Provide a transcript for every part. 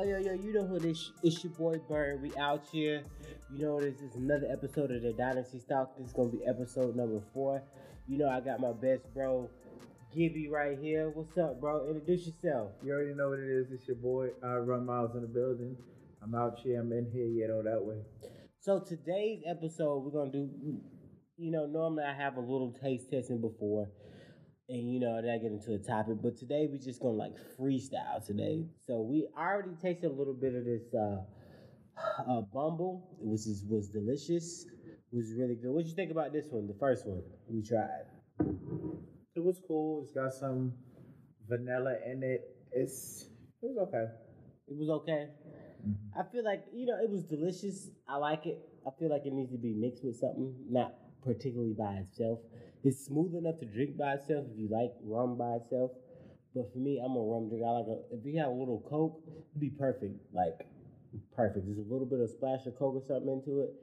Yo, you know who this is, your boy Bird. We out here. You know this is another episode of the Dynasty Stock. This is gonna be episode number 4. You know I got my best bro, Gibby, right here. What's up, bro? Introduce yourself. You already know what it is. It's your boy iRunmiles in the building. I'm out here. I'm in here. You know that way. So today's episode, we're gonna do. You know, normally I have a little taste testing before. And, you know, then I get into a topic. But today, we're just going to, like, freestyle today. So, we already tasted a little bit of this Bumbu, which was delicious. It was really good. What did you think about this one, the first one we tried? It was cool. It's got some vanilla in it. It was okay. It was okay? I feel like, you know, it was delicious. I like it. I feel like it needs to be mixed with something, not particularly by itself. It's smooth enough to drink by itself if you like rum by itself. But for me, I'm a rum drinker. I like if you have a little Coke, it'd be perfect. Like, perfect. Just a little bit of splash of Coke or something into it.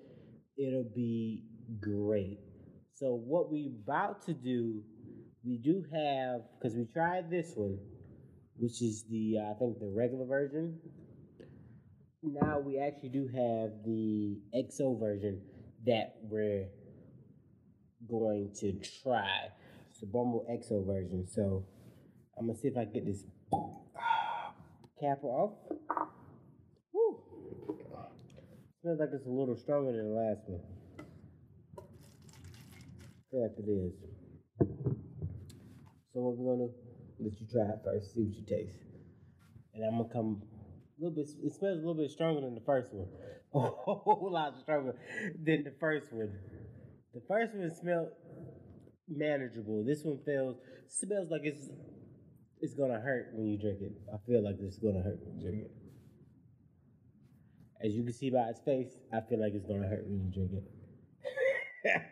It'll be great. So what we about to do, we do have, because we tried this one, which is the, I think, the regular version. Now we actually do have the XO version that we're going to try. It's the Bumbu XO version. So I'm gonna see if I can get this cap off. Woo! Smells like it's a little stronger than the last one. I feel like it is. So what we're gonna let you try it first, see what you taste. And I'm gonna come a little bit, it smells a little bit stronger than the first one. A whole lot stronger than the first one. The first one smelled manageable. This one smells like it's gonna hurt when you drink it. I feel like this is gonna hurt when you drink it. As you can see by its face, I feel like it's gonna hurt when you drink it.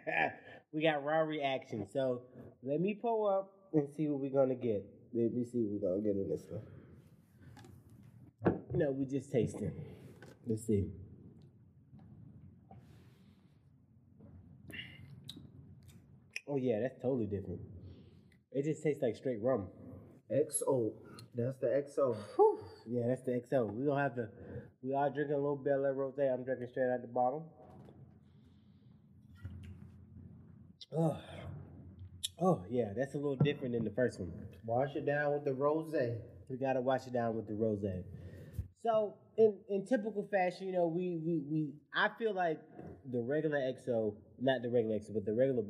We got raw reaction, so let me pull up and see what we're gonna get. Let me see what we're gonna get in this one. No, we just tasting. Let's see. Oh, yeah, that's totally different. It just tastes like straight rum. XO. That's the XO. Whew. Yeah, that's the XO. We don't have to. We are drinking a little Bel Air Rosé. I'm drinking straight out the bottle. Oh, yeah, that's a little different than the first one. Wash it down with the rosé. We got to wash it down with the rosé. So, in typical fashion, you know, we I feel like the regular XO, not the regular XO, but the regular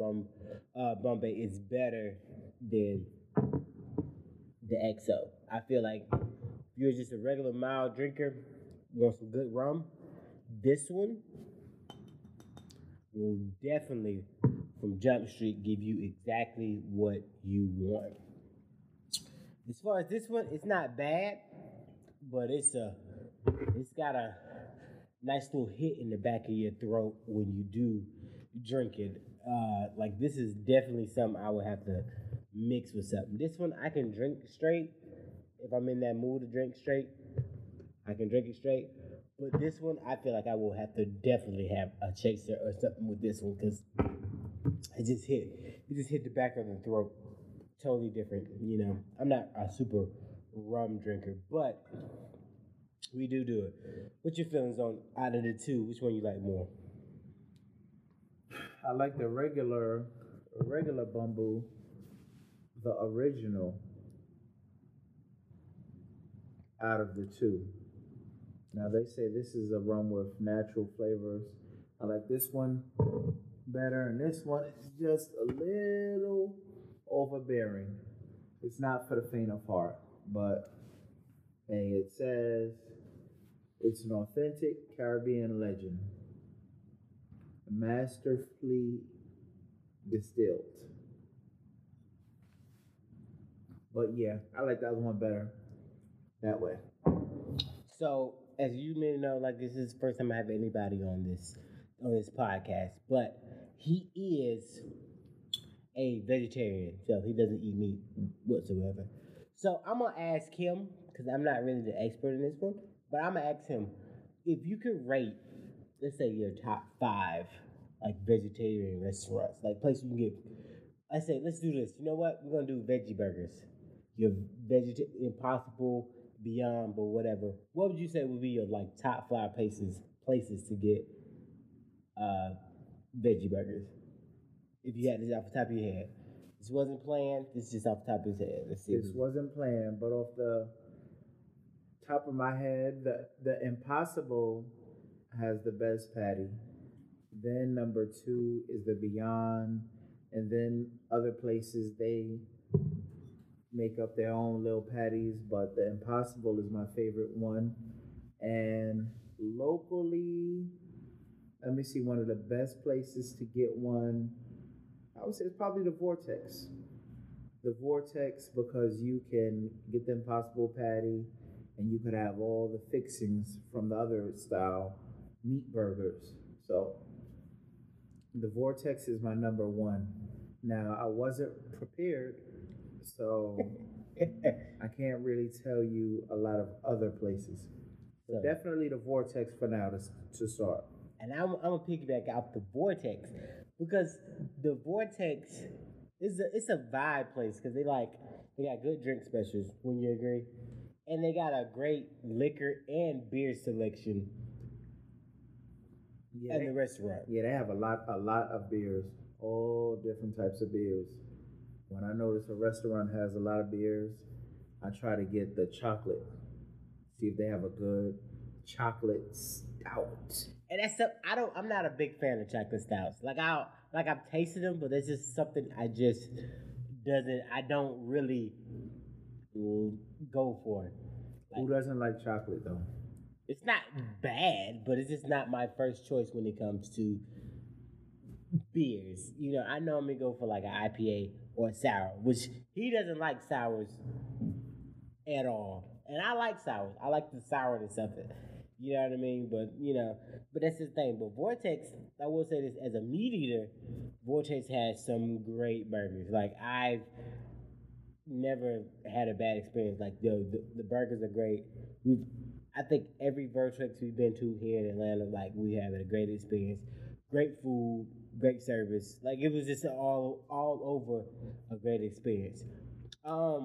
Bombay is better than the XO. I feel like if you're just a regular mild drinker, you want some good rum, this one will definitely, from Jump Street, give you exactly what you want. As far as this one, it's not bad, but it's got a nice little hit in the back of your throat when you do drink it. Like, this is definitely something I would have to mix with something. This one I can drink straight. If I'm in that mood to drink straight, I can drink it straight. But this one, I feel like I will have to definitely have a chaser or something with this one, because it just hit the back of the throat. Totally different, you know. I'm not a super rum drinker, but we do it. What's your feelings on out of the two? Which one you like more? I like the regular Bumbu, the original, out of the two. Now they say this is a rum with natural flavors. I like this one better, and this one is just a little overbearing. It's not for the faint of heart, but and it says it's an authentic Caribbean legend, masterfully distilled. But yeah, I like that one better that way. So, as you may know, like, this is the first time I have anybody on this podcast, but he is a vegetarian, so he doesn't eat meat whatsoever. So I'm gonna ask him, because I'm not really the expert in this one, but I'm gonna ask him, if you could rate, let's say, your top 5, like, vegetarian restaurants, like places you can get. I say, let's do this. You know what? We're gonna do veggie burgers. Your Impossible, Beyond, but whatever. What would you say would be your like top five places to get veggie burgers? If you had this off the top of your head. This wasn't planned. This is just off the top of his head. Let's see. This wasn't planned, but off the top of my head, the Impossible has the best patty. Then number two is the Beyond, and then other places they make up their own little patties, but the Impossible is my favorite one. And locally, let me see, one of the best places to get one, I would say it's probably the Vortex. The Vortex, because you can get the Impossible patty and you could have all the fixings from the other style meat burgers. So the Vortex is my number one. Now, I wasn't prepared, so I can't really tell you a lot of other places. So definitely the Vortex for now to start. And I'm going to piggyback off the Vortex, because the Vortex is it's a vibe place, because they got good drink specials, wouldn't you agree? And they got a great liquor and beer selection. Yeah, and the restaurant. Yeah, they have a lot of beers, all different types of beers. When I notice a restaurant has a lot of beers, I try to get the chocolate. See if they have a good chocolate stout. And that's stuff I'm not a big fan of chocolate stouts. I've tasted them, but that's just something I don't really go for. Who doesn't like chocolate though? It's not bad, but it's just not my first choice when it comes to beers. You know, I normally go for like an IPA or a sour, which he doesn't like sours at all. And I like sours. I like the sourness of it. You know what I mean? But that's the thing. But Vortex, I will say this, as a meat eater, Vortex has some great burgers. Like, I've never had a bad experience. Like, yo, the burgers are great. I think every Vortex we've been to here in Atlanta, like, we had a great experience, great food, great service. Like, it was just all over a great experience. I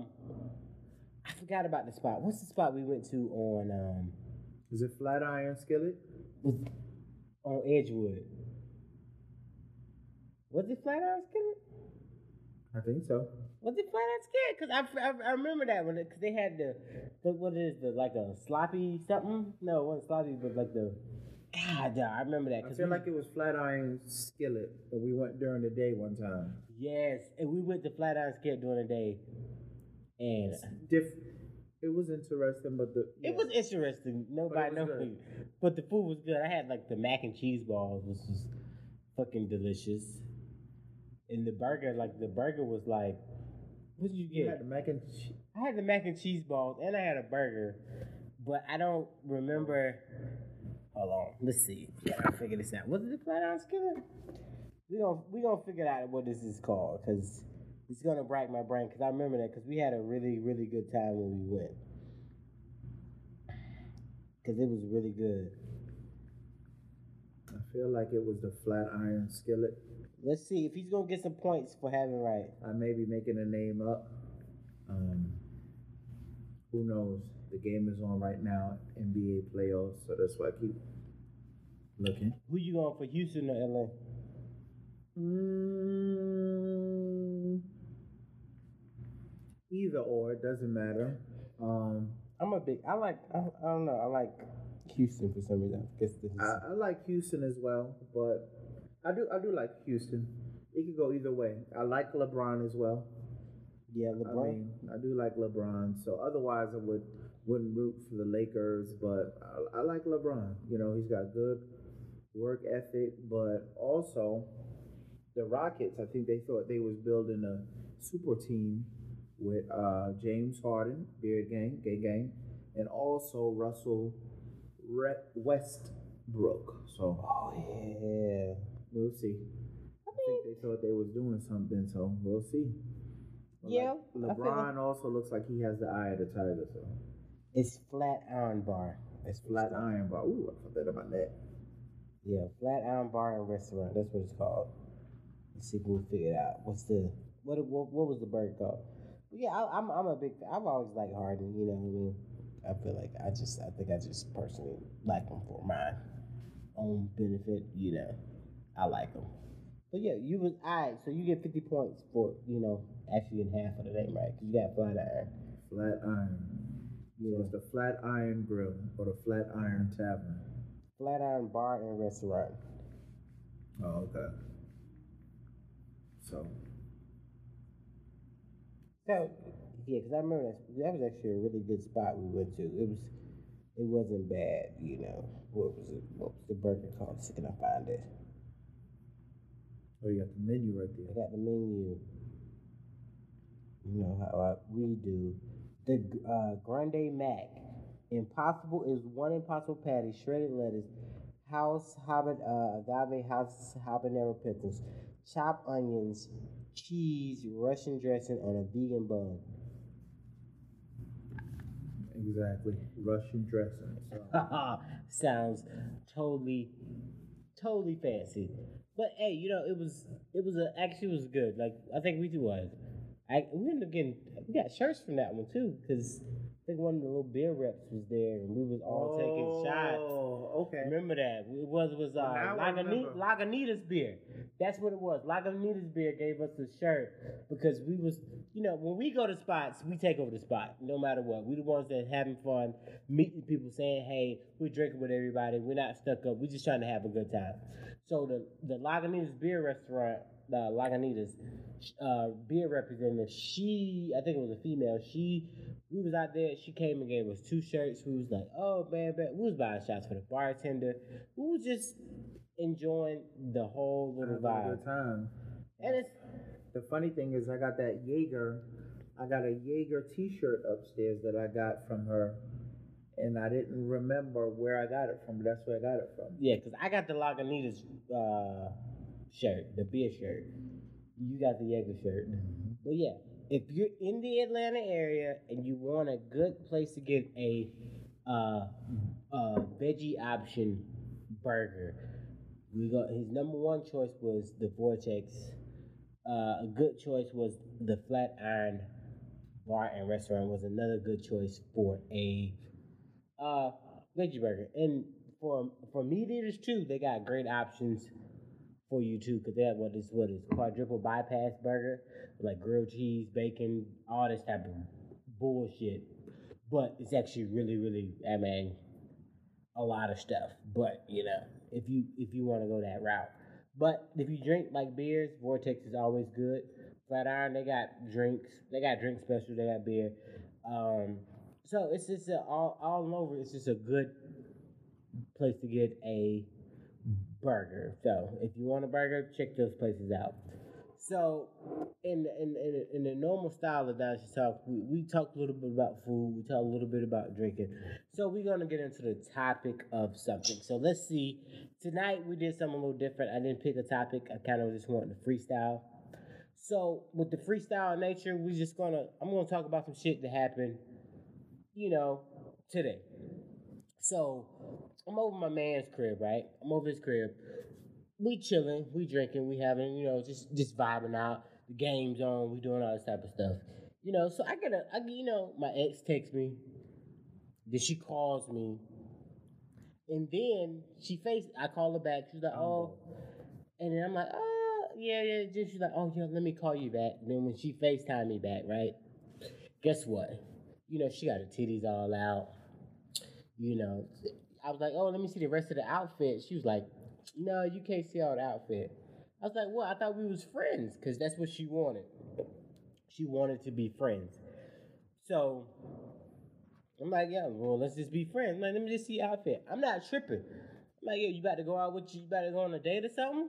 forgot about the spot. What's the spot we went to on? Is it Flatiron Skillet? On Edgewood. Was it Flatiron Skillet? I think so. Was it Flatiron Skillet? Because I remember that one. Because they had a sloppy something? No, it wasn't sloppy, but like I remember that. I feel like it was Flatiron Skillet, but we went during the day one time. Yes, and we went to Flatiron Skillet during the day. And it was interesting, but It was interesting. Nobody knows. But the food was good. I had like the mac and cheese balls, which was fucking delicious. And the burger was like, what did you get? You had the mac and cheese. I had the mac and cheese balls, and I had a burger, but I don't remember. Hold on, let's see. Yeah, I figure this out. Was it the Flatiron Skillet? We gonna figure out what this is called, because it's gonna break my brain, because I remember that, because we had a really, really good time when we went, because it was really good. I feel like it was the Flatiron Skillet. Let's see if he's gonna get some points for having right. I may be making a name up. Who knows? The game is on right now, NBA playoffs, so that's why I keep looking. Who you going for, Houston or LA? Either or, it doesn't matter. I like Houston for some reason. I guess this is... I like Houston as well, but. I do like Houston. It could go either way. I like LeBron as well. Yeah, LeBron. I do like LeBron. So otherwise, I wouldn't root for the Lakers, but I like LeBron. You know, he's got good work ethic, but also the Rockets. I think they thought they was building a super team with James Harden, Beard Gang, Gay Gang, and also Russell Westbrook. So. Oh yeah. We'll see. I think they thought they was doing something, so we'll see. But yeah. Like LeBron also looks like he has the eye of the tiger, so. It's Flatiron Bar. It's Flatiron Bar. Ooh, I forgot about that. Yeah, Flatiron Bar and Restaurant. That's what it's called. Let's see if we'll figure it out. What was the bird called? But yeah, I'm a big fan. I've always liked Harden, you know what I mean? I feel like I think I just personally like them for my own benefit. You know, I like them. But yeah, you was all right. So you get 50 points for, you know, actually in half of the name, right? Because you got Flatiron. Flatiron. You know, it's the Flatiron Grill or the Flatiron Tavern. Flatiron Bar and Restaurant. Oh, okay. So yeah, because I remember that was actually a really good spot we went to. It wasn't bad, you know. What was the burger called? Can I find it? Oh, you got the menu right there. I got the menu. You know how we do. The Grande Mac. Impossible is one impossible patty, shredded lettuce, agave house habanero pickles, chopped onions, cheese, Russian dressing on a vegan bun. Exactly. Russian dressing. So. Sounds totally fancy. But hey, you know, it was good. Like, I think we do one. We ended up we got shirts from that one too, because I think one of the little beer reps was there and we was all taking shots. Oh, okay. Remember that? It was Lagunitas beer. That's what it was. Lagunitas beer gave us the shirt because we was, you know, when we go to spots, we take over the spot no matter what. We the ones that having fun, meeting people, saying, hey, we're drinking with everybody. We're not stuck up. We're just trying to have a good time. So the Lagunitas beer restaurant, Lagunitas beer representative, I think it was a female. We was out there. She came and gave us two shirts. We was like, oh man, we was buying shots for the bartender. We was just enjoying the whole little vibe. Good time. And it's the funny thing is, I got that Jaeger. I got a Jaeger T-shirt upstairs that I got from her. And I didn't remember where I got it from, but that's where I got it from. Yeah, because I got the Lagunitas shirt, the beer shirt. You got the Jaeger shirt. But yeah, if you're in the Atlanta area and you want a good place to get a veggie option burger, his number one choice was the Vortex. A good choice was the Flatiron Bar and Restaurant was another good choice for a veggie burger. And for meat eaters too, they got great options for you too, because they have what is quadruple bypass burger, like grilled cheese, bacon, all this type of bullshit. But it's actually really, really, I mean, a lot of stuff. But you know, if you want to go that route. But if you drink like beers, Vortex is always good. Flatiron, they got drinks special, they got beer. So it's just all over. It's just a good place to get a burger. So if you want a burger, check those places out. So in the normal style of Dynasty Talk, we talked a little bit about food. We talked a little bit about drinking. So we're gonna get into the topic of something. So let's see. Tonight we did something a little different. I didn't pick a topic. I kind of just wanted to freestyle. So with the freestyle nature, I'm gonna talk about some shit that happened, you know, today. So I'm over my man's crib, right? I'm over his crib. We chilling, we drinking, we having, you know, just vibing out. The game's on, we doing all this type of stuff, you know. So my ex texts me, then she calls me, and then I call her back. She's like, oh, and then I'm like, oh, yeah. Just she's like, oh yeah, let me call you back. And then when she FaceTimed me back, right? Guess what? You know, she got her titties all out. You know, I was like, oh, let me see the rest of the outfit. She was like, no, you can't see all the outfit. I was like, well, I thought we was friends, because that's what she wanted. She wanted to be friends. So I'm like, yeah, well, let's just be friends. I'm like, let me just see outfit. I'm not tripping. I'm like, yeah, you about to go out with you? You about to go on a date or something?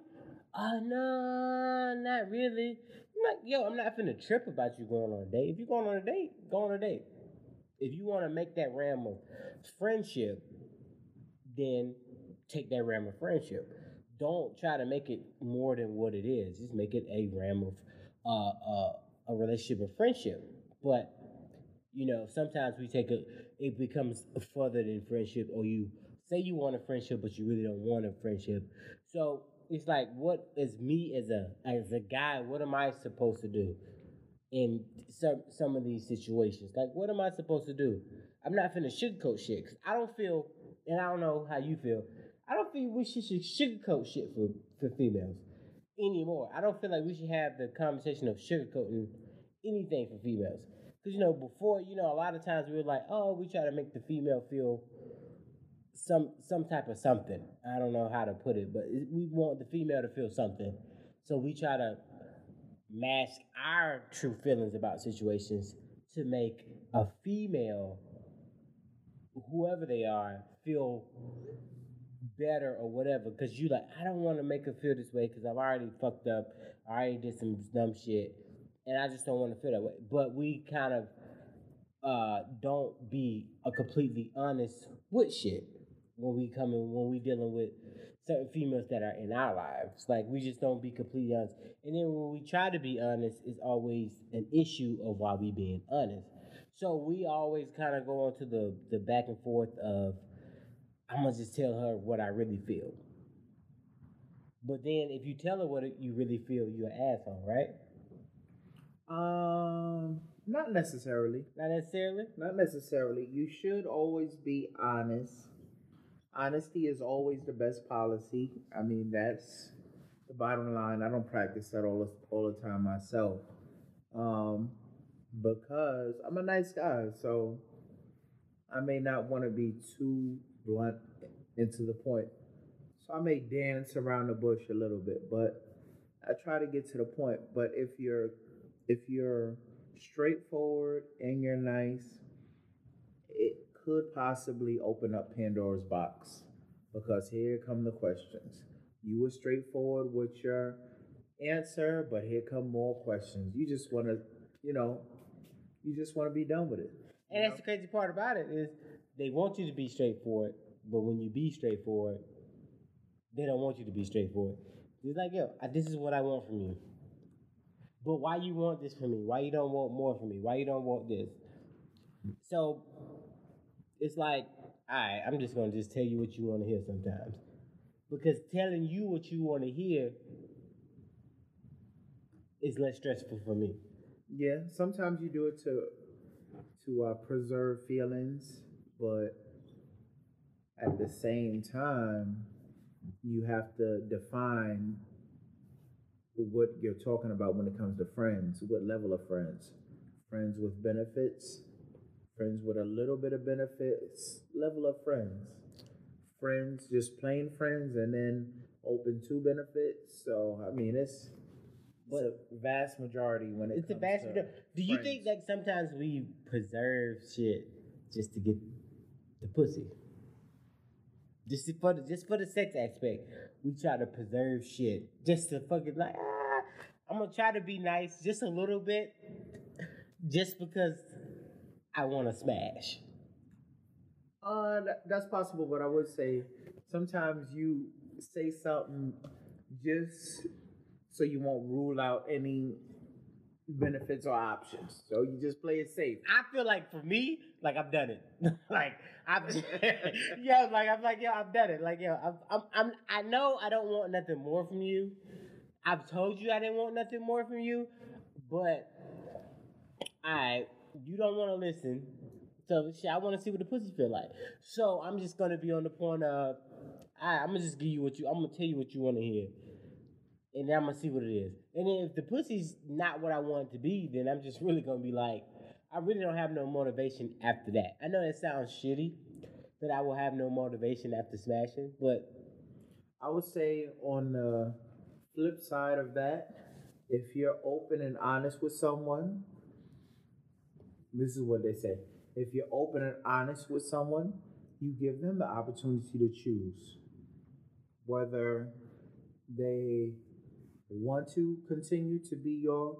Oh, no, not really. I'm like, yo, I'm not finna trip about you going on a date. If you're going on a date, go on a date. If you want to make that realm of friendship, then take that realm of friendship. Don't try to make it more than what it is. Just make it a realm of a relationship of friendship. But, you know, sometimes it becomes further than friendship, or you say you want a friendship, but you really don't want a friendship. So it's like, what is me as a guy, what am I supposed to do in some of these situations? Like, what am I supposed to do? I'm not finna sugarcoat shit, because I don't feel, and I don't know how you feel, I don't feel we should sugarcoat shit for females anymore. I don't feel like we should have the conversation of sugarcoating anything for females. Because, you know, before, you know, a lot of times we were like, oh, we try to make the female feel some type of something. I don't know how to put it, but we want the female to feel something. So we try to mask our true feelings about situations to make a female, whoever they are, feel better or whatever. Because you like, I don't want to make her feel this way because I've already fucked up. I already did some dumb shit. And I just don't want to feel that way. But we kind of don't be a completely honest with shit when we dealing with certain females that are in our lives. Like, we just don't be completely honest. And then when we try to be honest, it's always an issue of why we being honest. So we always kind of go on to the back and forth of, I'm going to just tell her what I really feel. But then if you tell her what you really feel, you're an asshole, right? Not necessarily. Not necessarily? Not necessarily. You should always be honest. Honesty is always the best policy. I mean, that's the bottom line. I don't practice that all the time myself. Because I'm a nice guy, so I may not want to be too blunt and to the point. So I may dance around the bush a little bit, but I try to get to the point. But if you're straightforward and you're nice, it could possibly open up Pandora's box, because here come the questions. You were straightforward with your answer, but here come more questions. You just want to, you just want to be done with it. And that's the crazy part about it is they want you to be straightforward, but when you be straightforward, they don't want you to be straightforward. It's like, yo, this is what I want from you. But why you want this from me? Why you don't want more from me? Why you don't want this? So it's like, all right, I'm just going to just tell you what you want to hear sometimes. Because telling you what you want to hear is less stressful for me. Yeah, sometimes you do it to preserve feelings. But at the same time, you have to define what you're talking about when it comes to friends, what level of friends. Friends with benefits, friends with a little bit of benefits, level of friends. Friends, just plain friends, and then open to benefits. So, I mean, it's a vast majority when it comes to Do you think that sometimes we preserve shit just to get the pussy? Just for the sex aspect, we try to preserve shit just to fucking like, I'm going to try to be nice just a little bit just because I want to smash. That's possible, but I would say sometimes you say something just so you won't rule out any benefits or options. So you just play it safe. I feel like for me, like I've done it. I've done it. Like, yo, I know I don't want nothing more from you. I've told you I didn't want nothing more from you, but you don't want to listen. So shit, I want to see what the pussy feel like. So I'm just gonna be on the point of, I'm gonna just give you I'm gonna tell you what you want to hear, and then I'm gonna see what it is. And then if the pussy's not what I want it to be, then I'm just really gonna be like, I really don't have no motivation after that. I know that sounds shitty, that I will have no motivation after smashing, but I would say on the flip side of that, if you're open and honest with someone, this is what they say. If you're open and honest with someone, you give them the opportunity to choose whether they want to continue to be your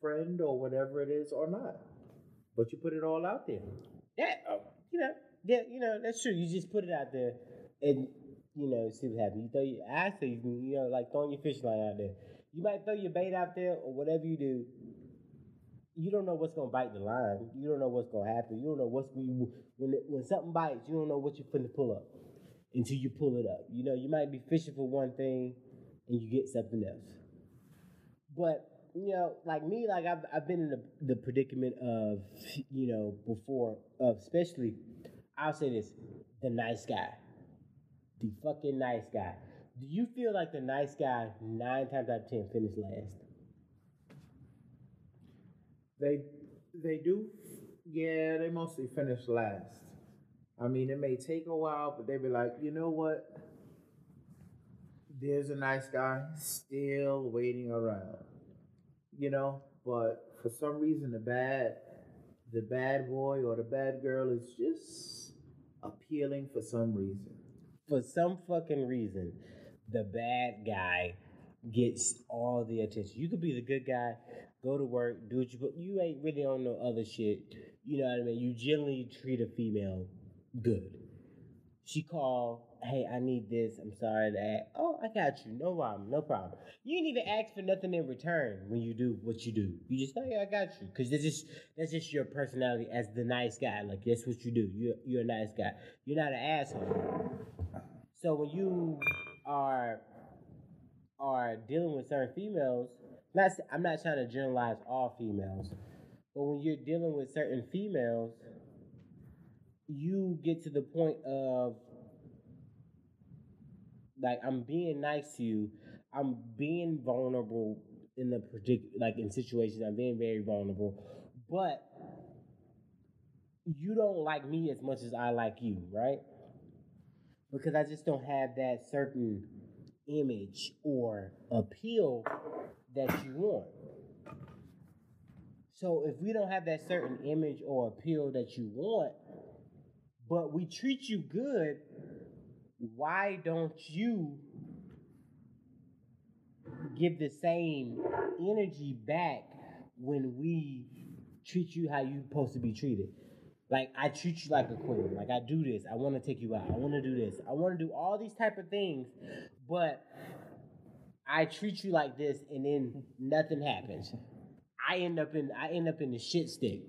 friend or whatever it is or not. But you put it all out there. Yeah, that's true. You just put it out there and, see what happens. You throw your ass, like throwing your fish line out there. You might throw your bait out there or whatever you do. You don't know what's going to bite the line. You don't know what's going to happen. You don't know when something bites, you don't know what you're finna pull up until you pull it up. You might be fishing for one thing and you get something else. But you know, like me, like I've been in the predicament of, you know, before, of especially, I'll say this, the nice guy, the fucking nice guy. Do you feel like the nice guy 9 times out of 10 finished last? They do, yeah. They mostly finish last. I mean, it may take a while, but they be like, you know what? There's a nice guy still waiting around, you know. But for some reason, the bad boy or the bad girl is just appealing for some reason. For some fucking reason, the bad guy gets all the attention. You could be the good guy, go to work, do what you, but you ain't really on no other shit. You know what I mean? You generally treat a female good. She called, hey, I need this. I'm sorry that. Oh, I got you. No problem. You didn't even ask for nothing in return when you do what you do. You just, hey, I got you. Because that's just your personality as the nice guy. Like, that's what you do. You're a nice guy. You're not an asshole. So when you are dealing with certain females, I'm not trying to generalize all females, but when you're dealing with certain females, you get to the point of, like, I'm being nice to you, I'm being vulnerable in situations, I'm being very vulnerable, but you don't like me as much as I like you, right? Because I just don't have that certain image or appeal that you want. So if we don't have that certain image or appeal that you want, but we treat you good, why don't you give the same energy back when we treat you how you're supposed to be treated? Like, I treat you like a queen. Like, I do this. I want to take you out. I want to do this. I want to do all these type of things, but I treat you like this, and then nothing happens. I end up in the shit stick.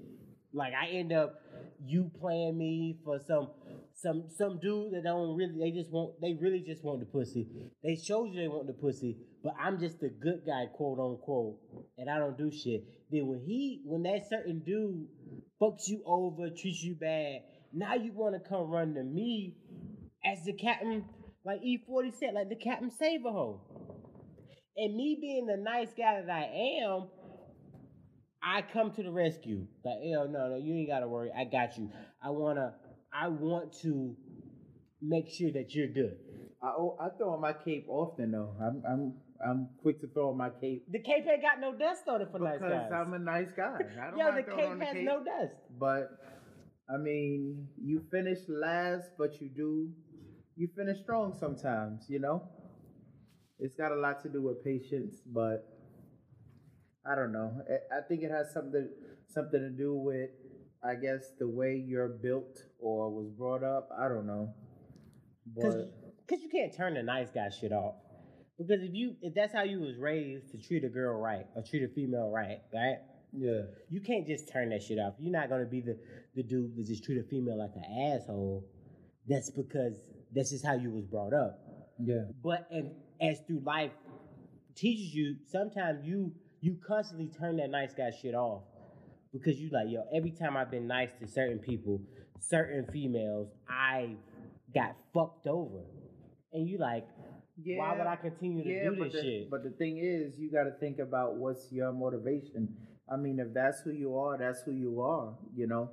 Like, I end up you playing me for some dude that don't really. They really just want the pussy. They showed you they want the pussy, but I'm just the good guy, quote unquote, and I don't do shit. Then when that certain dude fucks you over, treats you bad, now you want to come run to me as the captain, like E-40 said, like the captain save a hoe. And me being the nice guy that I am, I come to the rescue. Like, hell no, you ain't gotta worry. I got you. I want to make sure that you're good. I throw on my cape often though. I'm quick to throw on my cape. The cape ain't got no dust on it for nice guys. Because I'm a nice guy. I don't mind throwing on the cape. Yo, the cape has no dust. But I mean, you finish last, but you finish strong sometimes, you know? It's got a lot to do with patience, but I don't know. I think it has something to do with, I guess, the way you're built or was brought up. I don't know. Because you can't turn the nice guy shit off. Because if that's how you was raised to treat a girl right or treat a female right? Yeah. You can't just turn that shit off. You're not going to be the dude that just treat a female like an asshole. That's because that's just how you was brought up. Yeah. But and as through life teaches you, sometimes you constantly turn that nice guy shit off because you like, yo, every time I've been nice to certain people, certain females, I got fucked over. And you like, yeah, why would I continue to do this shit? But the thing is, you got to think about what's your motivation. I mean, if that's who you are, that's who you are, you know.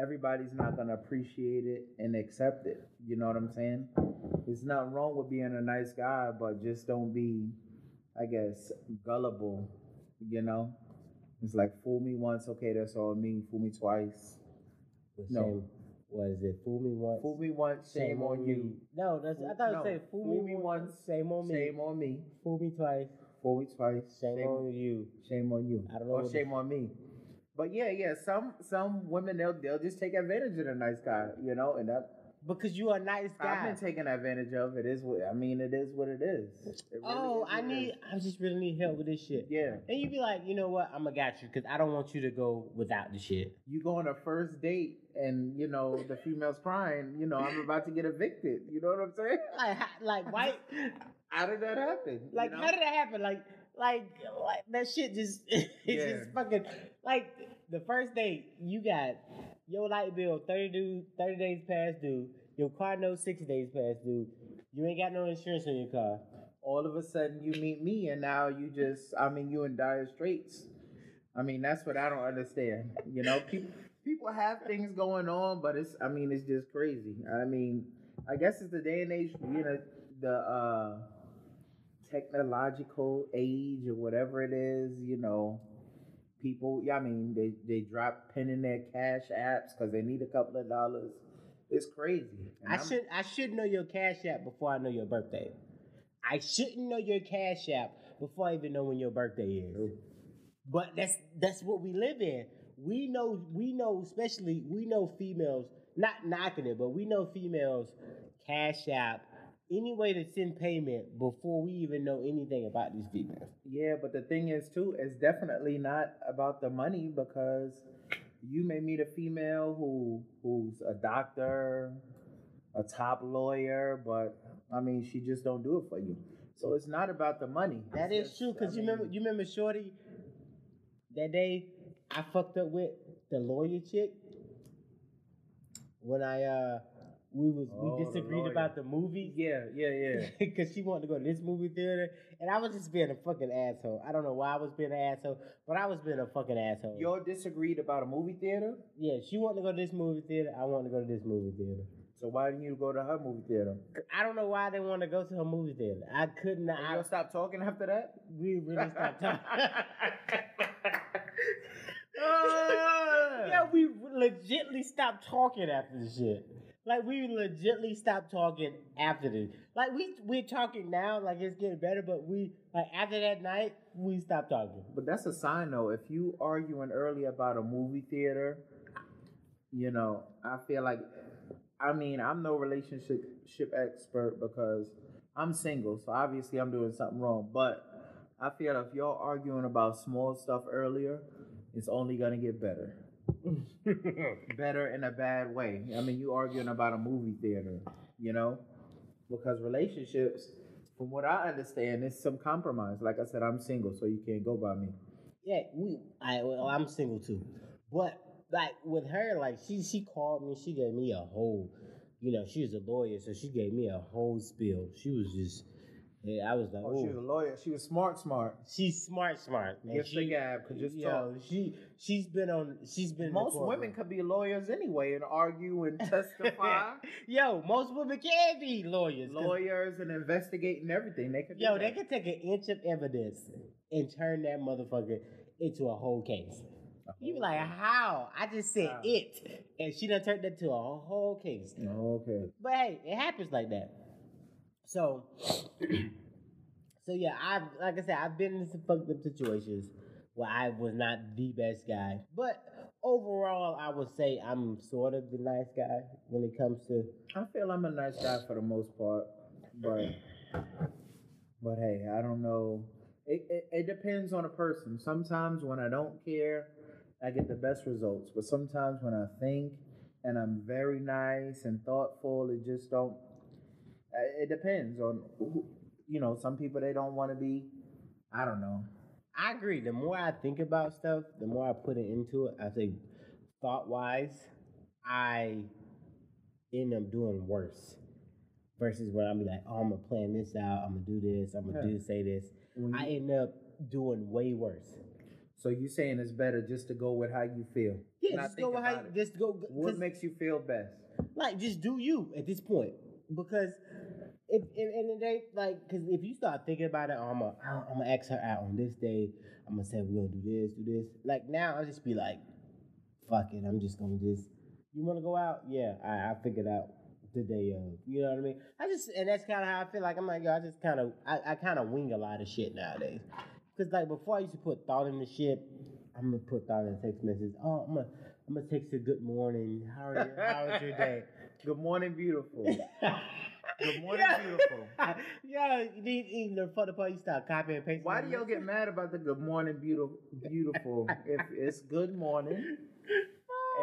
Everybody's not going to appreciate it and accept it. You know what I'm saying? It's not wrong with being a nice guy, but just don't be, I guess, gullible. You know, it's like fool me once, okay, that's all me. Fool me twice. What is it? Fool me once. Fool me once, shame on you. No, I thought it said fool me once, shame on me. Shame on me. Fool me twice. Fool me twice. Shame on you. Shame on you. I don't know. Or shame on me. But yeah. Some women they'll just take advantage of the nice guy, you know, and that. Because you are a nice guy. I've been taken advantage of. It is what it is. I just really need help with this shit. Yeah. And you be like, you know what? I'm going to got you because I don't want you to go without the shit. You go on a first date and, you know, the female's crying. You know, I'm about to get evicted. You know what I'm saying? Like why? How did that happen? Like, you know? How did that happen? Like, Like that shit just just fucking like the first day you got your light bill 30 days past due, your car no 6 days past due, you ain't got no insurance on your car. All of a sudden you meet me and now you just you in dire straits. I mean, that's what I don't understand. You know, people have things going on, but it's just crazy. I guess it's the day and age, the technological age or whatever it is, people, they drop pen in their cash apps because they need a couple of dollars. It's crazy. I should know your cash app before I know your birthday. I shouldn't know your cash app before I even know when your birthday is. Ooh. But that's what we live in. We know, especially we know females, not knocking it, but we know females cash app any way to send payment before we even know anything about these females. Yeah, but the thing is too, it's definitely not about the money because you may meet a female who's a doctor, a top lawyer, but she just don't do it for you. So it's not about the money. That is true, because you remember Shorty. That day, I fucked up with the lawyer chick when we disagreed about the movie. Yeah. Because she wanted to go to this movie theater, and I was just being a fucking asshole. I don't know why I was being an asshole, but I was being a fucking asshole. Y'all disagreed about a movie theater? Yeah, she wanted to go to this movie theater. I wanted to go to this movie theater. So why didn't you go to her movie theater? I don't know why I didn't want to go to her movie theater. I couldn't. You all stopped talking after that? We really stopped talking. Yeah, we legitly stopped talking after this shit. Like, we legitly stopped talking after this. Like, we're talking now, like, it's getting better, but after that night, we stopped talking. But that's a sign, though. If you arguing early about a movie theater, I feel like... I'm no relationship expert because I'm single, so obviously I'm doing something wrong. But I feel if y'all arguing about small stuff earlier, it's only going to get better. Better in a bad way. You arguing about a movie theater, because relationships, from what I understand, it's some compromise. Like I said, I'm single, so you can't go by me. Yeah, I'm single too. But... like, with her, like, she called me, she gave me a whole, she was a lawyer, so she gave me a whole spiel. She was just, I was like, she was a lawyer. She was smart. She's smart. And yes, the gab could just talk. She's been most women could be lawyers anyway and argue and testify. Yo, most women can be lawyers. Lawyers and investigating everything. They could. Yo, they could take an inch of evidence and turn that motherfucker into a whole case. You be like, how? I just said it. And she done turned that to a whole case. Okay. But hey, it happens like that. So yeah, I've been in some fucked up situations where I was not the best guy. But overall, I would say I'm sort of the nice guy when it comes to... I feel I'm a nice guy for the most part. But hey, I don't know. It depends on a person. Sometimes when I don't care... I get the best results, but sometimes when I think and I'm very nice and thoughtful, it just don't. It depends on, some people they don't want to be. I don't know. I agree. The more I think about stuff, the more I put it into it. I think thought-wise, I end up doing worse versus when I'm like, oh, I'm gonna plan this out. I'm gonna do this. I'm gonna say this. I end up doing way worse. So you saying it's better just to go with how you feel? Yeah, just go with how you go. What makes you feel best? Like, just do you at this point, because if you start thinking about it, I'm gonna ask her out on this day. I'm gonna say we're gonna do this. Like now, I'll just be like, fuck it. I'm just gonna you wanna go out? Yeah, I'll figure it out the day of. You know what I mean? And that's kind of how I feel. Like I'm like, yo, I kind of wing a lot of shit nowadays. Because, like, before I used to put thought in the shit, I'm going to put thought in a text message. Oh, I'm going to text you good morning. How was your day? Good morning, beautiful. Good morning, beautiful. Yeah, for the part you start copying and pasting. Why do y'all get mad about the good morning, beautiful? If it's good morning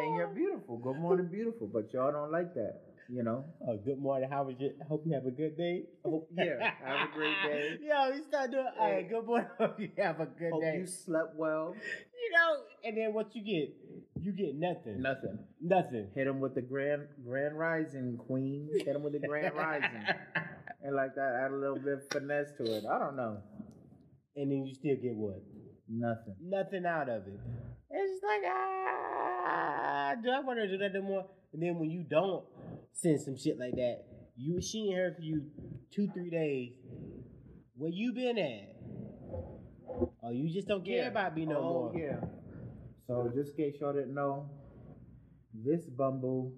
and you're beautiful. Good morning, beautiful. But y'all don't like that. you know. Oh, good morning. How was your? Hope you have a good day. Hope, yeah, have a great day. Yo, we start doing. All right, good morning. Hope you have a good day. Hope you slept well. You know, and then what you get? You get nothing. Nothing. Nothing. Hit them with the grand rising, queen. Hit them with the grand rising, and like that, add a little bit of finesse to it. I don't know. And then you still get what? Nothing. Nothing out of it. It's just like, do I want to do that no more? And then when you don't send some shit like that, she ain't here for you 2-3 days. Where you been at? Oh, you just don't care about me no more. Yeah. So just in case y'all didn't know, this Bumbu,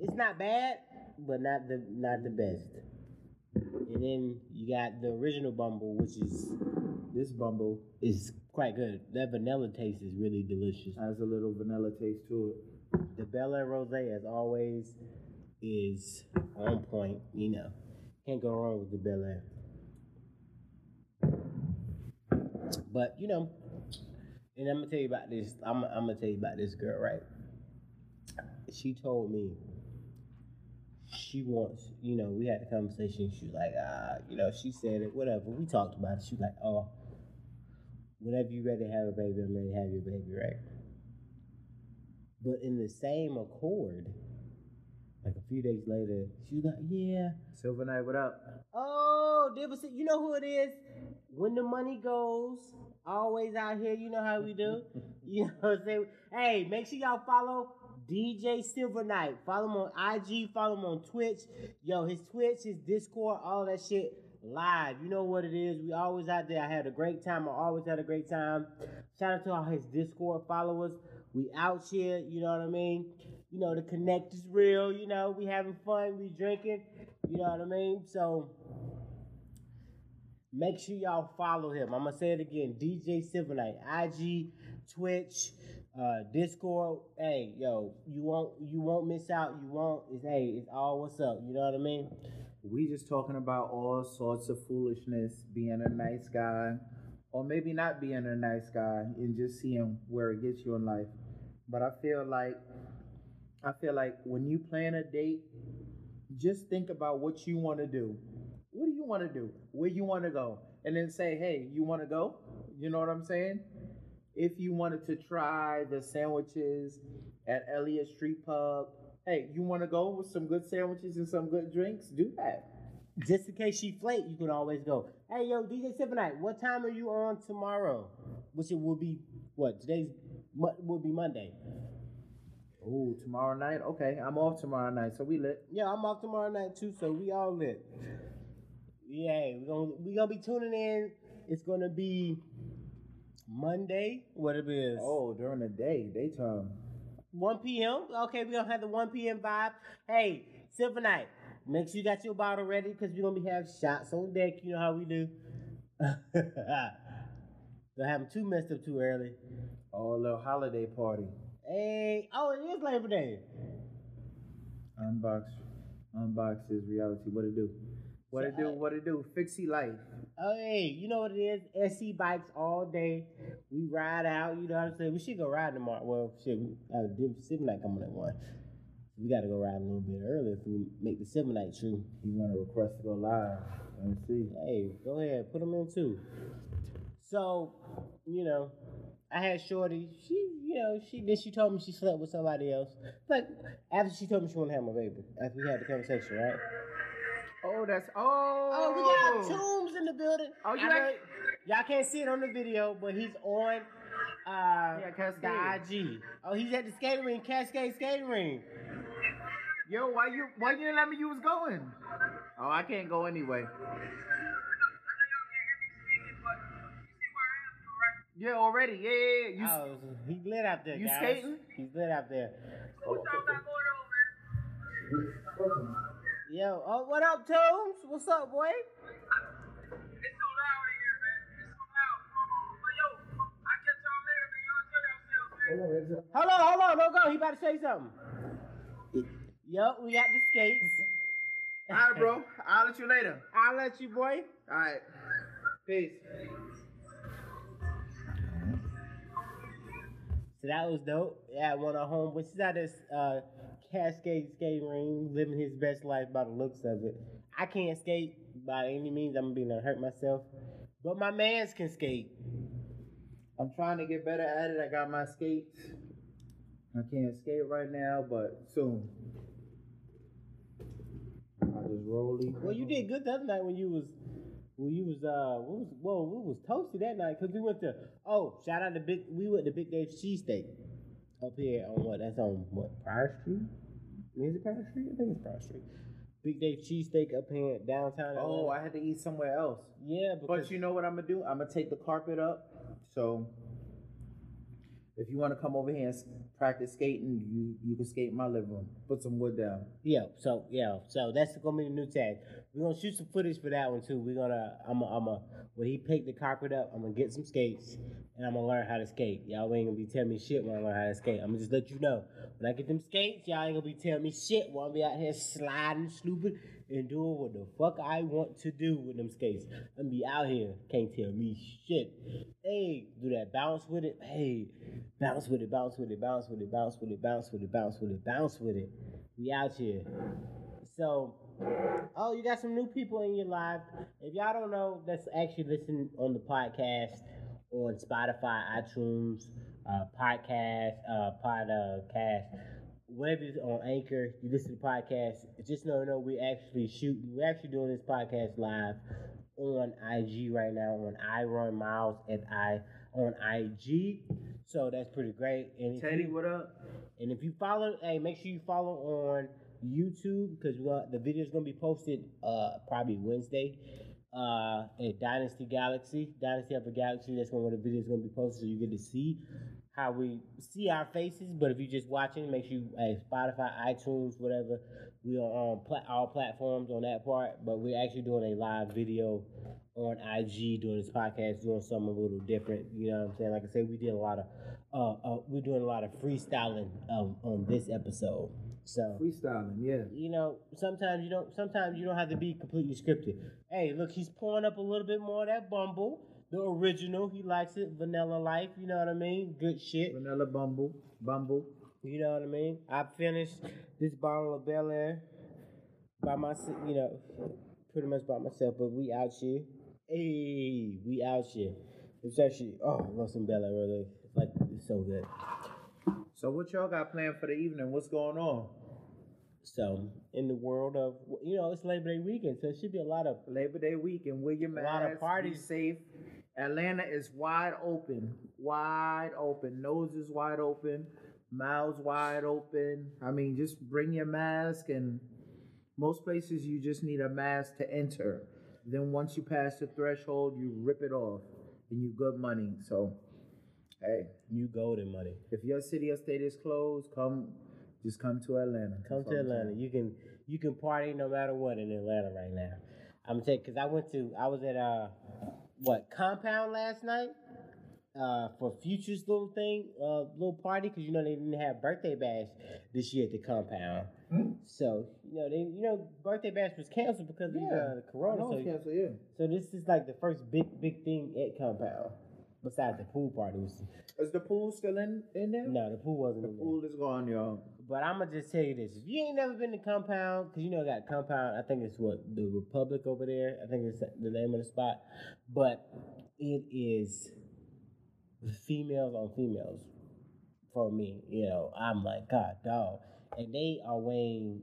it's not bad, but not the best. And then you got the original Bumbu, which is this Bumbu is quite good. That vanilla taste is really delicious. Has a little vanilla taste to it. The Bel Air Rosé, as always, is on point. You know, can't go wrong with the Bel Air. But you know, and I'm gonna tell you about this. I'm gonna tell you about this girl, right? She told me she wants, you know, we had a conversation. She was like, you know, she said it, whatever. We talked about it. She was like, oh, whenever you ready to have a baby, I'm ready to have your baby, right? But in the same accord, like a few days later, she was like, yeah. Silver Knight, what up? Oh, you know who it is? When the money goes, always out here, you know how we do. You know what I'm saying? Hey, make sure y'all follow DJ Silver Knight. Follow him on IG, follow him on Twitch. Yo, his Twitch, his Discord, all that shit live. You know what it is. We always out there. I had a great time. I always had a great time. Shout out to all his Discord followers. We out here, you know what I mean? You know, the connect is real, you know. We having fun, we drinking, you know what I mean? So make sure y'all follow him. I'm gonna say it again. DJ Silver Knight, IG, Twitch, Discord. Hey, yo, you won't miss out. You won't. It's all what's up. You know what I mean? We just talking about all sorts of foolishness, being a nice guy, or maybe not being a nice guy, and just seeing where it gets you in life. But I feel like when you plan a date, just think about what you want to do. What do you want to do? Where you want to go? And then say, hey, you want to go? You know what I'm saying? If you wanted to try the sandwiches at Elliott Street Pub, hey, you want to go with some good sandwiches and some good drinks? Do that. Just in case she flake, you can always go. Hey, yo, DJ Silver Knight, what time are you on tomorrow? Which it will be, what, today's will be Monday. Oh, tomorrow night? Okay, I'm off tomorrow night, so we lit. Yeah, I'm off tomorrow night, too, so we all lit. Yay, we're gonna be tuning in. It's gonna be Monday, what it is. Oh, during the day, daytime. 1 p.m. Okay, we're gonna have the 1 p.m. vibe. Hey, Silver Knight, make sure you got your bottle ready because we're gonna be having shots on deck. You know how we do. Don't have them too messed up too early. Oh, a little holiday party. Hey, oh, it is Labor Day. Unbox is reality. What it do? What it do? Fixie life. Oh, hey, you know what it is? SC bikes all day. We ride out, you know what I'm saying? We should go ride tomorrow. Well, shit, we have a Silver Knight coming at 1. We got to go ride a little bit early if we make the Silver Knight true. You want to request to go live and see. Hey, go ahead. Put them in, too. So, you know, I had Shorty. She, you know, she told me she slept with somebody else. Like, after she told me she wanted to have my baby. After we had the conversation, right? Oh, that's oh. We got Tombs in the building. Oh, you like? Y'all can't see it on the video, but he's on the IG. Oh, he's at the skating ring, Cascade Skating Ring. Yo, why you didn't let me? You was going. Oh, I can't go anyway. Yeah, already. Yeah. Oh, he's lit out there. You guys. Skating? He's lit out there. Oh. Yo, oh, what up, Tombs? What's up, boy? It's so loud in here, man. It's so loud. But yo, I catch y'all later, man. Y'all enjoy yourselves, man. Hold on, don't go. He about to say something. Yo, we got the skates. All right, bro. I'll let you later. I'll let you, boy. All right. Peace. So that was dope. Yeah, one of our homeboys. She's out of Cascade Skating Ring, living his best life by the looks of it. I can't skate by any means. I'm going to hurt myself. But my mans can skate. I'm trying to get better at it. I got my skates. I can't skate right now, but soon. I just rolling. Well, you did good the other night when you was... We was toasty that night because we went to, shout out to Big Dave's Cheesesteak up here on Prior Street? Is it Prior Street? I think it's Prior Street. Big Dave's Cheesesteak up here downtown. Oh, I had to eat somewhere else. Yeah, but you know what I'm going to do? I'm going to take the carpet up. So if you want to come over here and practice skating, you can skate in my living room. Put some wood down. So that's gonna be the new tag. We're gonna shoot some footage for that one too. When he picked the carpet up, I'm gonna get some skates and I'm gonna learn how to skate. Y'all ain't gonna be telling me shit when I learn how to skate. I'm gonna just let you know. When I get them skates, y'all ain't gonna be telling me shit while I be out here sliding, slooping, and doing what the fuck I want to do with them skates. I'm gonna be out here, can't tell me shit. Hey, do that bounce with it. Hey, bounce with it, bounce with it, bounce with it, bounce with it, bounce with it, bounce with it, bounce with it. We out here. So, you got some new people in your life. If y'all don't know, that's actually listening on the podcast on Spotify, iTunes, whatever it's on Anchor, you listen to the podcast. Just know we're actually doing this podcast live on IG right now on iRunmiles on IG. So that's pretty great. And Teddy, what up? And if you follow, make sure you follow on YouTube because the video is going to be posted probably Wednesday at Dynasty of a Galaxy. That's when the video is going to be posted, so you get to see how we see our faces. But if you're just watching, make sure you Spotify, iTunes, whatever. We are on all platforms on that part, but we're actually doing a live video on IG, doing this podcast, doing something a little different. You know what I'm saying? Like I said, we did a lot of, we're doing a lot of freestyling on this episode. So freestyling, yeah. You know, sometimes you don't have to be completely scripted. Hey, look, he's pouring up a little bit more of that Bumbu, the original. He likes it, vanilla life. You know what I mean? Good shit. Vanilla Bumbu. You know what I mean? I finished this bottle of Bel Air by myself. You know, pretty much by myself. But we out here. Hey, we out here. It's actually, I love some Bel Air, really. Like, it's so good. So what y'all got planned for the evening? What's going on? So, in the world of, it's Labor Day weekend, so it should be a lot of... Labor Day weekend, wear your mask, a lot of parties. Be safe. Atlanta is wide open. Nose is wide open. Mouths wide open. I mean, just bring your mask, and most places you just need a mask to enter. Then once you pass the threshold, you rip it off, and you good money. So, hey. You golden money. If your city or state is closed, come to Atlanta. Come to Atlanta. You can party no matter what in Atlanta right now. I'm saying because I was at Compound last night for Future's little thing, little party, because they didn't have birthday bash this year at the Compound. Mm-hmm. So birthday bash was canceled because of the corona. So canceled, yeah. So this is like the first big thing at Compound. Besides the pool party. Is the pool still in there? No, the pool wasn't in there. The pool is gone, y'all. But I'm going to just tell you this. If you ain't never been to Compound, because it got Compound, I think it's the Republic over there. I think it's the name of the spot. But it is females on females for me. I'm like, God, dog. And they are weighing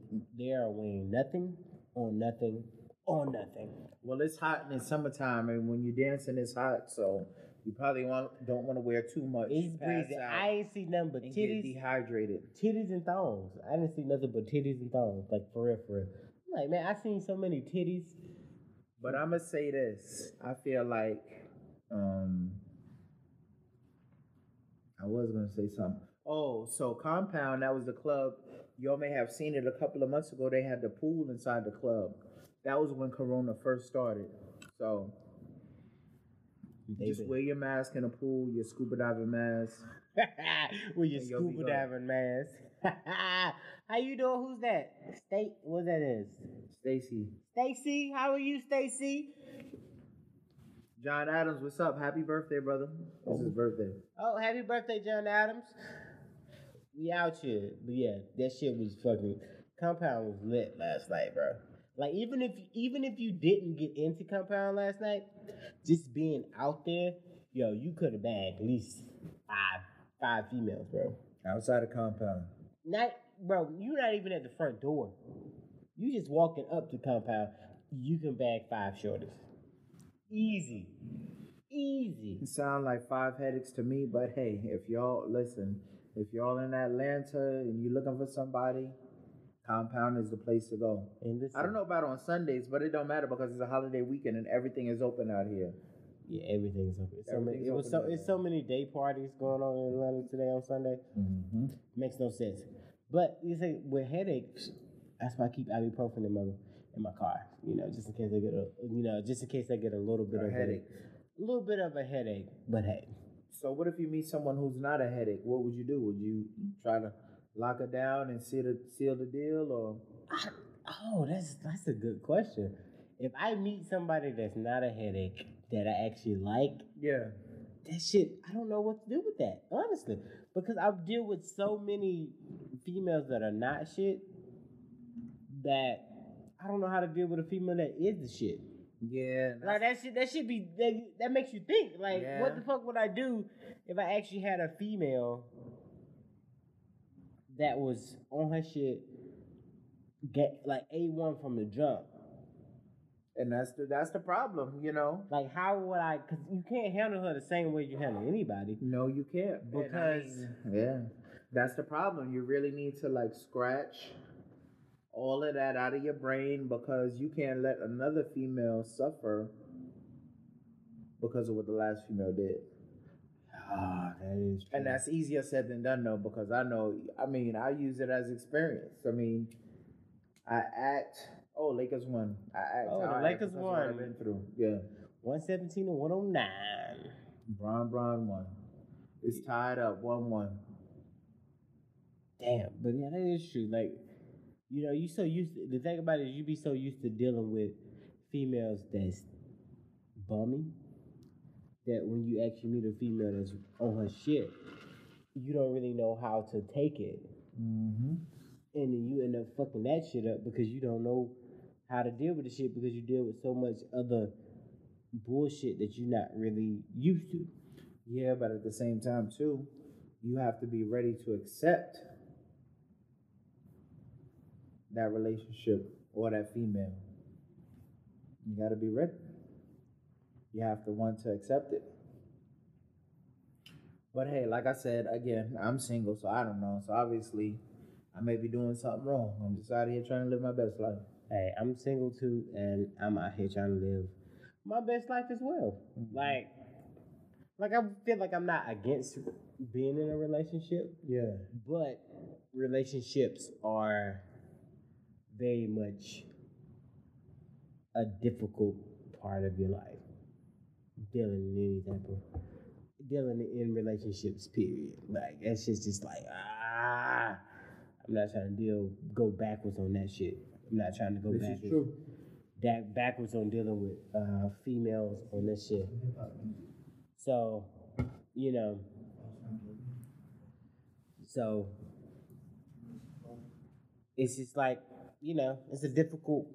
nothing on nothing on nothing. Well, it's hot in the summertime, and when you're dancing, it's hot, so... You probably don't want to wear too much. It's breezy. I ain't see nothing but titties. Get dehydrated. Titties and thongs. I didn't see nothing but titties and thongs. Like, for real, for real. I'm like, man, I seen so many titties. But I'm going to say this. I feel like, I was going to say something. Oh, so Compound, that was the club. Y'all may have seen it a couple of months ago. They had the pool inside the club. That was when Corona first started. So... Just wear your mask in a pool, your scuba diving mask. With your scuba diving mask. How you doing? Who's that? What that is? Stacy. Stacy, how are you, Stacy? John Adams, what's up? Happy birthday, brother. This is his birthday. Oh, happy birthday, John Adams. We out here. But yeah, that shit was fucking... Compound was lit last night, bro. Like, even if you didn't get into Compound last night, just being out there, yo, you could have bagged at least five females, bro. Outside of Compound. You're not even at the front door. You just walking up to Compound, you can bag five shorties. Easy. You sound like five headaches to me, but hey, if y'all in Atlanta and you're looking for somebody, Compound is the place to go. I don't know about on Sundays, but it don't matter because it's a holiday weekend and everything is open out here. Yeah, everything's open. It's so many day parties going on in Atlanta today on Sunday. Mm-hmm. Makes no sense. But you say with headaches, that's why I keep ibuprofen in my car. You know, just in case I get a little bit of headache. A little bit of a headache, but hey. So what if you meet someone who's not a headache? What would you do? Would you try to lock her down and seal the deal, or? That's a good question. If I meet somebody that's not a headache that I actually like, yeah, that shit, I don't know what to do with that, honestly, because I deal with so many females that are not shit that I don't know how to deal with a female that is the shit. Yeah, like that makes you think. Like, yeah. What the fuck would I do if I actually had a female that was on her shit, get like A1 from the jump? And that's the problem, you know. Like, how would I? Cause you can't handle her the same way you handle anybody. No, you can't. Because that's the problem. You really need to like scratch all of that out of your brain because you can't let another female suffer because of what the last female did. Ah, that is true. And that's easier said than done though, because I use it as experience. I mean, Lakers won. Lakers won. I've been through. Yeah. 117 to 109. Bron won. It's tied up 1-1. Damn, but yeah, that is true. Like, you know, you so used to, the thing about it is you be so used to dealing with females that's bummy that when you actually meet a female that's on her shit, you don't really know how to take it. Mm-hmm. And then you end up fucking that shit up because you don't know how to deal with the shit because you deal with so much other bullshit that you're not really used to. Yeah, but at the same time, too, you have to be ready to accept that relationship or that female. You got to be ready. You have to want to accept it. But hey, like I said, again, I'm single, so I don't know. So obviously... I may be doing something wrong. I'm just out here trying to live my best life. Hey, I'm single too, and I'm out here trying to live my best life as well. Mm-hmm. Like I feel like I'm not against being in a relationship. Yeah. But relationships are very much a difficult part of your life. Dealing in relationships, period. Like, that's just like, I'm not trying to go backwards on that shit. I'm not trying to go backwards. This is true. Backwards on dealing with females on this shit. So, you know. So, it's just like, you know, it's a difficult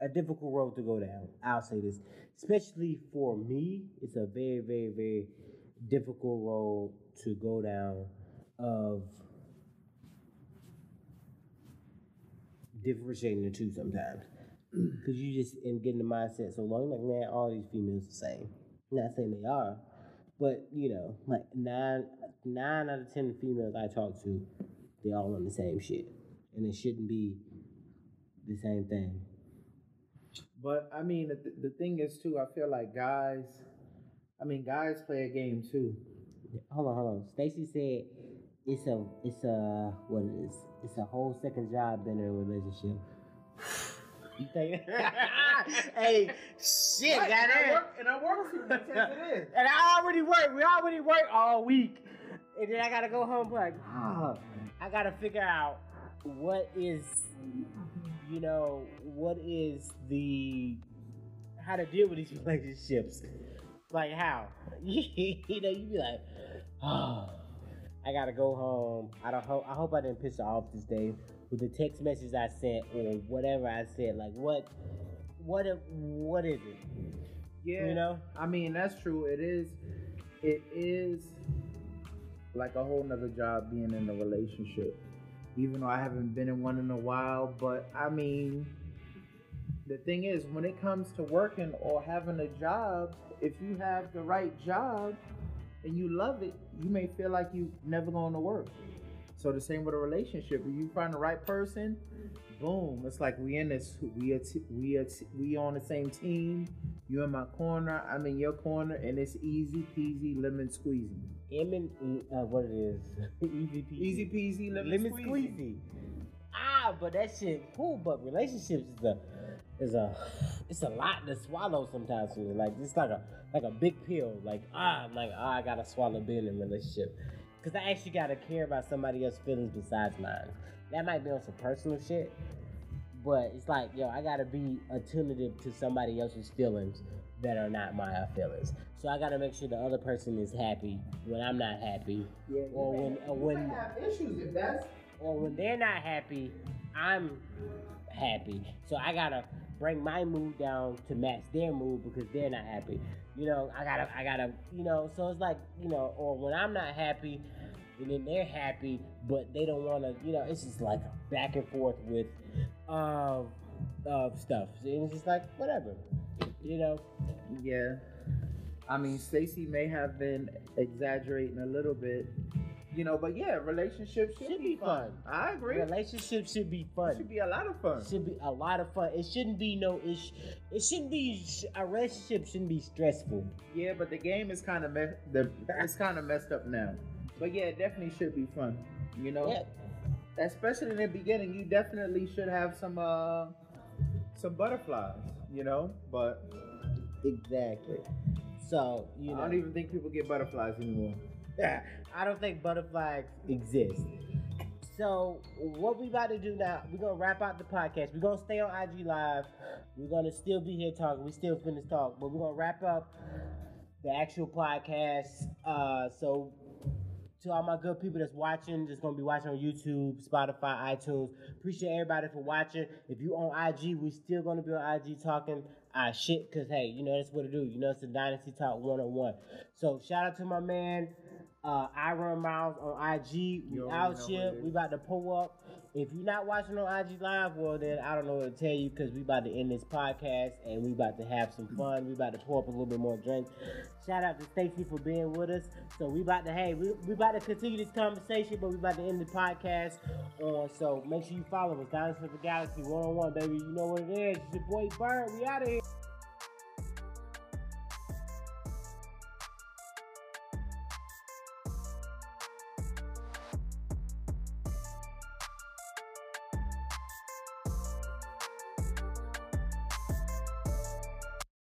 road to go down. I'll say this. Especially for me, it's a very, very, very difficult road to go down of... differentiating the two sometimes, because you just and get in the mindset so long, like, man, all these females the same. I'm not saying they are, but you know, like nine out of 10 females I talk to, they all on the same shit, and it shouldn't be the same thing. But I mean, the thing is too, I feel like guys play a game too. Hold on. Stacey said. It's a whole second job being in a relationship. You think? Hey, shit, right, goddamn. And I work for you. That's it is. And I already work. We already work all week, and then I gotta go home. Like, I gotta figure out how to deal with these relationships. Like how? You know, you be like, I gotta go home. I hope I didn't piss her off this day with the text message I sent or whatever I said. Like, what is it? Yeah, you know. I mean, that's true. It is like a whole nother job being in a relationship. Even though I haven't been in one in a while, but I mean, the thing is, when it comes to working or having a job, if you have the right job and you love it, you may feel like you never going to work. So the same with a relationship. When you find the right person, boom, it's like we in this, we on the same team. You in my corner, I'm in your corner, and it's easy peasy lemon squeezy. Easy peasy. Easy peasy lemon squeezy. Ah, but that shit cool. But relationships is a lot to swallow sometimes. Like it's like a big pill. I gotta swallow being in a relationship. Cause I actually gotta care about somebody else's feelings besides mine. That might be on some personal shit, but it's like, yo, I gotta be attentive to somebody else's feelings that are not my feelings. So I gotta make sure the other person is happy when I'm not happy, or when have issues if that's, or when they're not happy, I'm happy. So I gotta bring my mood down to match their mood because they're not happy. You know, I gotta, you know, so it's like, you know, or when I'm not happy and then they're happy, but they don't wanna, you know, it's just like back and forth with stuff. And it's just like, whatever, you know? Yeah. I mean, Stacey may have been exaggerating a little bit, you know, but yeah, relationships should be fun. I agree. Relationships should be fun. It should be a lot of fun. It shouldn't be no issue. It shouldn't be, a relationship shouldn't be stressful. Yeah, but the game is kind of messed up now. But yeah, it definitely should be fun, you know? Yeah. Especially in the beginning, you definitely should have some butterflies, you know? But exactly. So, you know, I don't even think people get butterflies anymore. I don't think butterflies exist. So what we about to do now, we're going to wrap out the podcast. We're going to stay on IG Live. We're going to still be here talking. We still finna talk, but we're going to wrap up the actual podcast. So to all my good people that's watching, that's going to be watching on YouTube, Spotify, iTunes, appreciate everybody for watching. If you on IG, we still going to be on IG talking our shit, because, hey, you know, that's what it do. You know, it's the Dynasty Talk 101. So shout out to my man, iRunmiles on IG. We out here. We about to pull up. If you're not watching on IG Live, well, then I don't know what to tell you, because we about to end this podcast and we about to have some fun. We about to pour up a little bit more drinks. Shout out to Stacey for being with us. So we about to, hey, we about to continue this conversation, but we about to end the podcast. So make sure you follow us. Dynasty of the Galaxy 101, baby. You know what it is. It's your boy Bird. We out of here.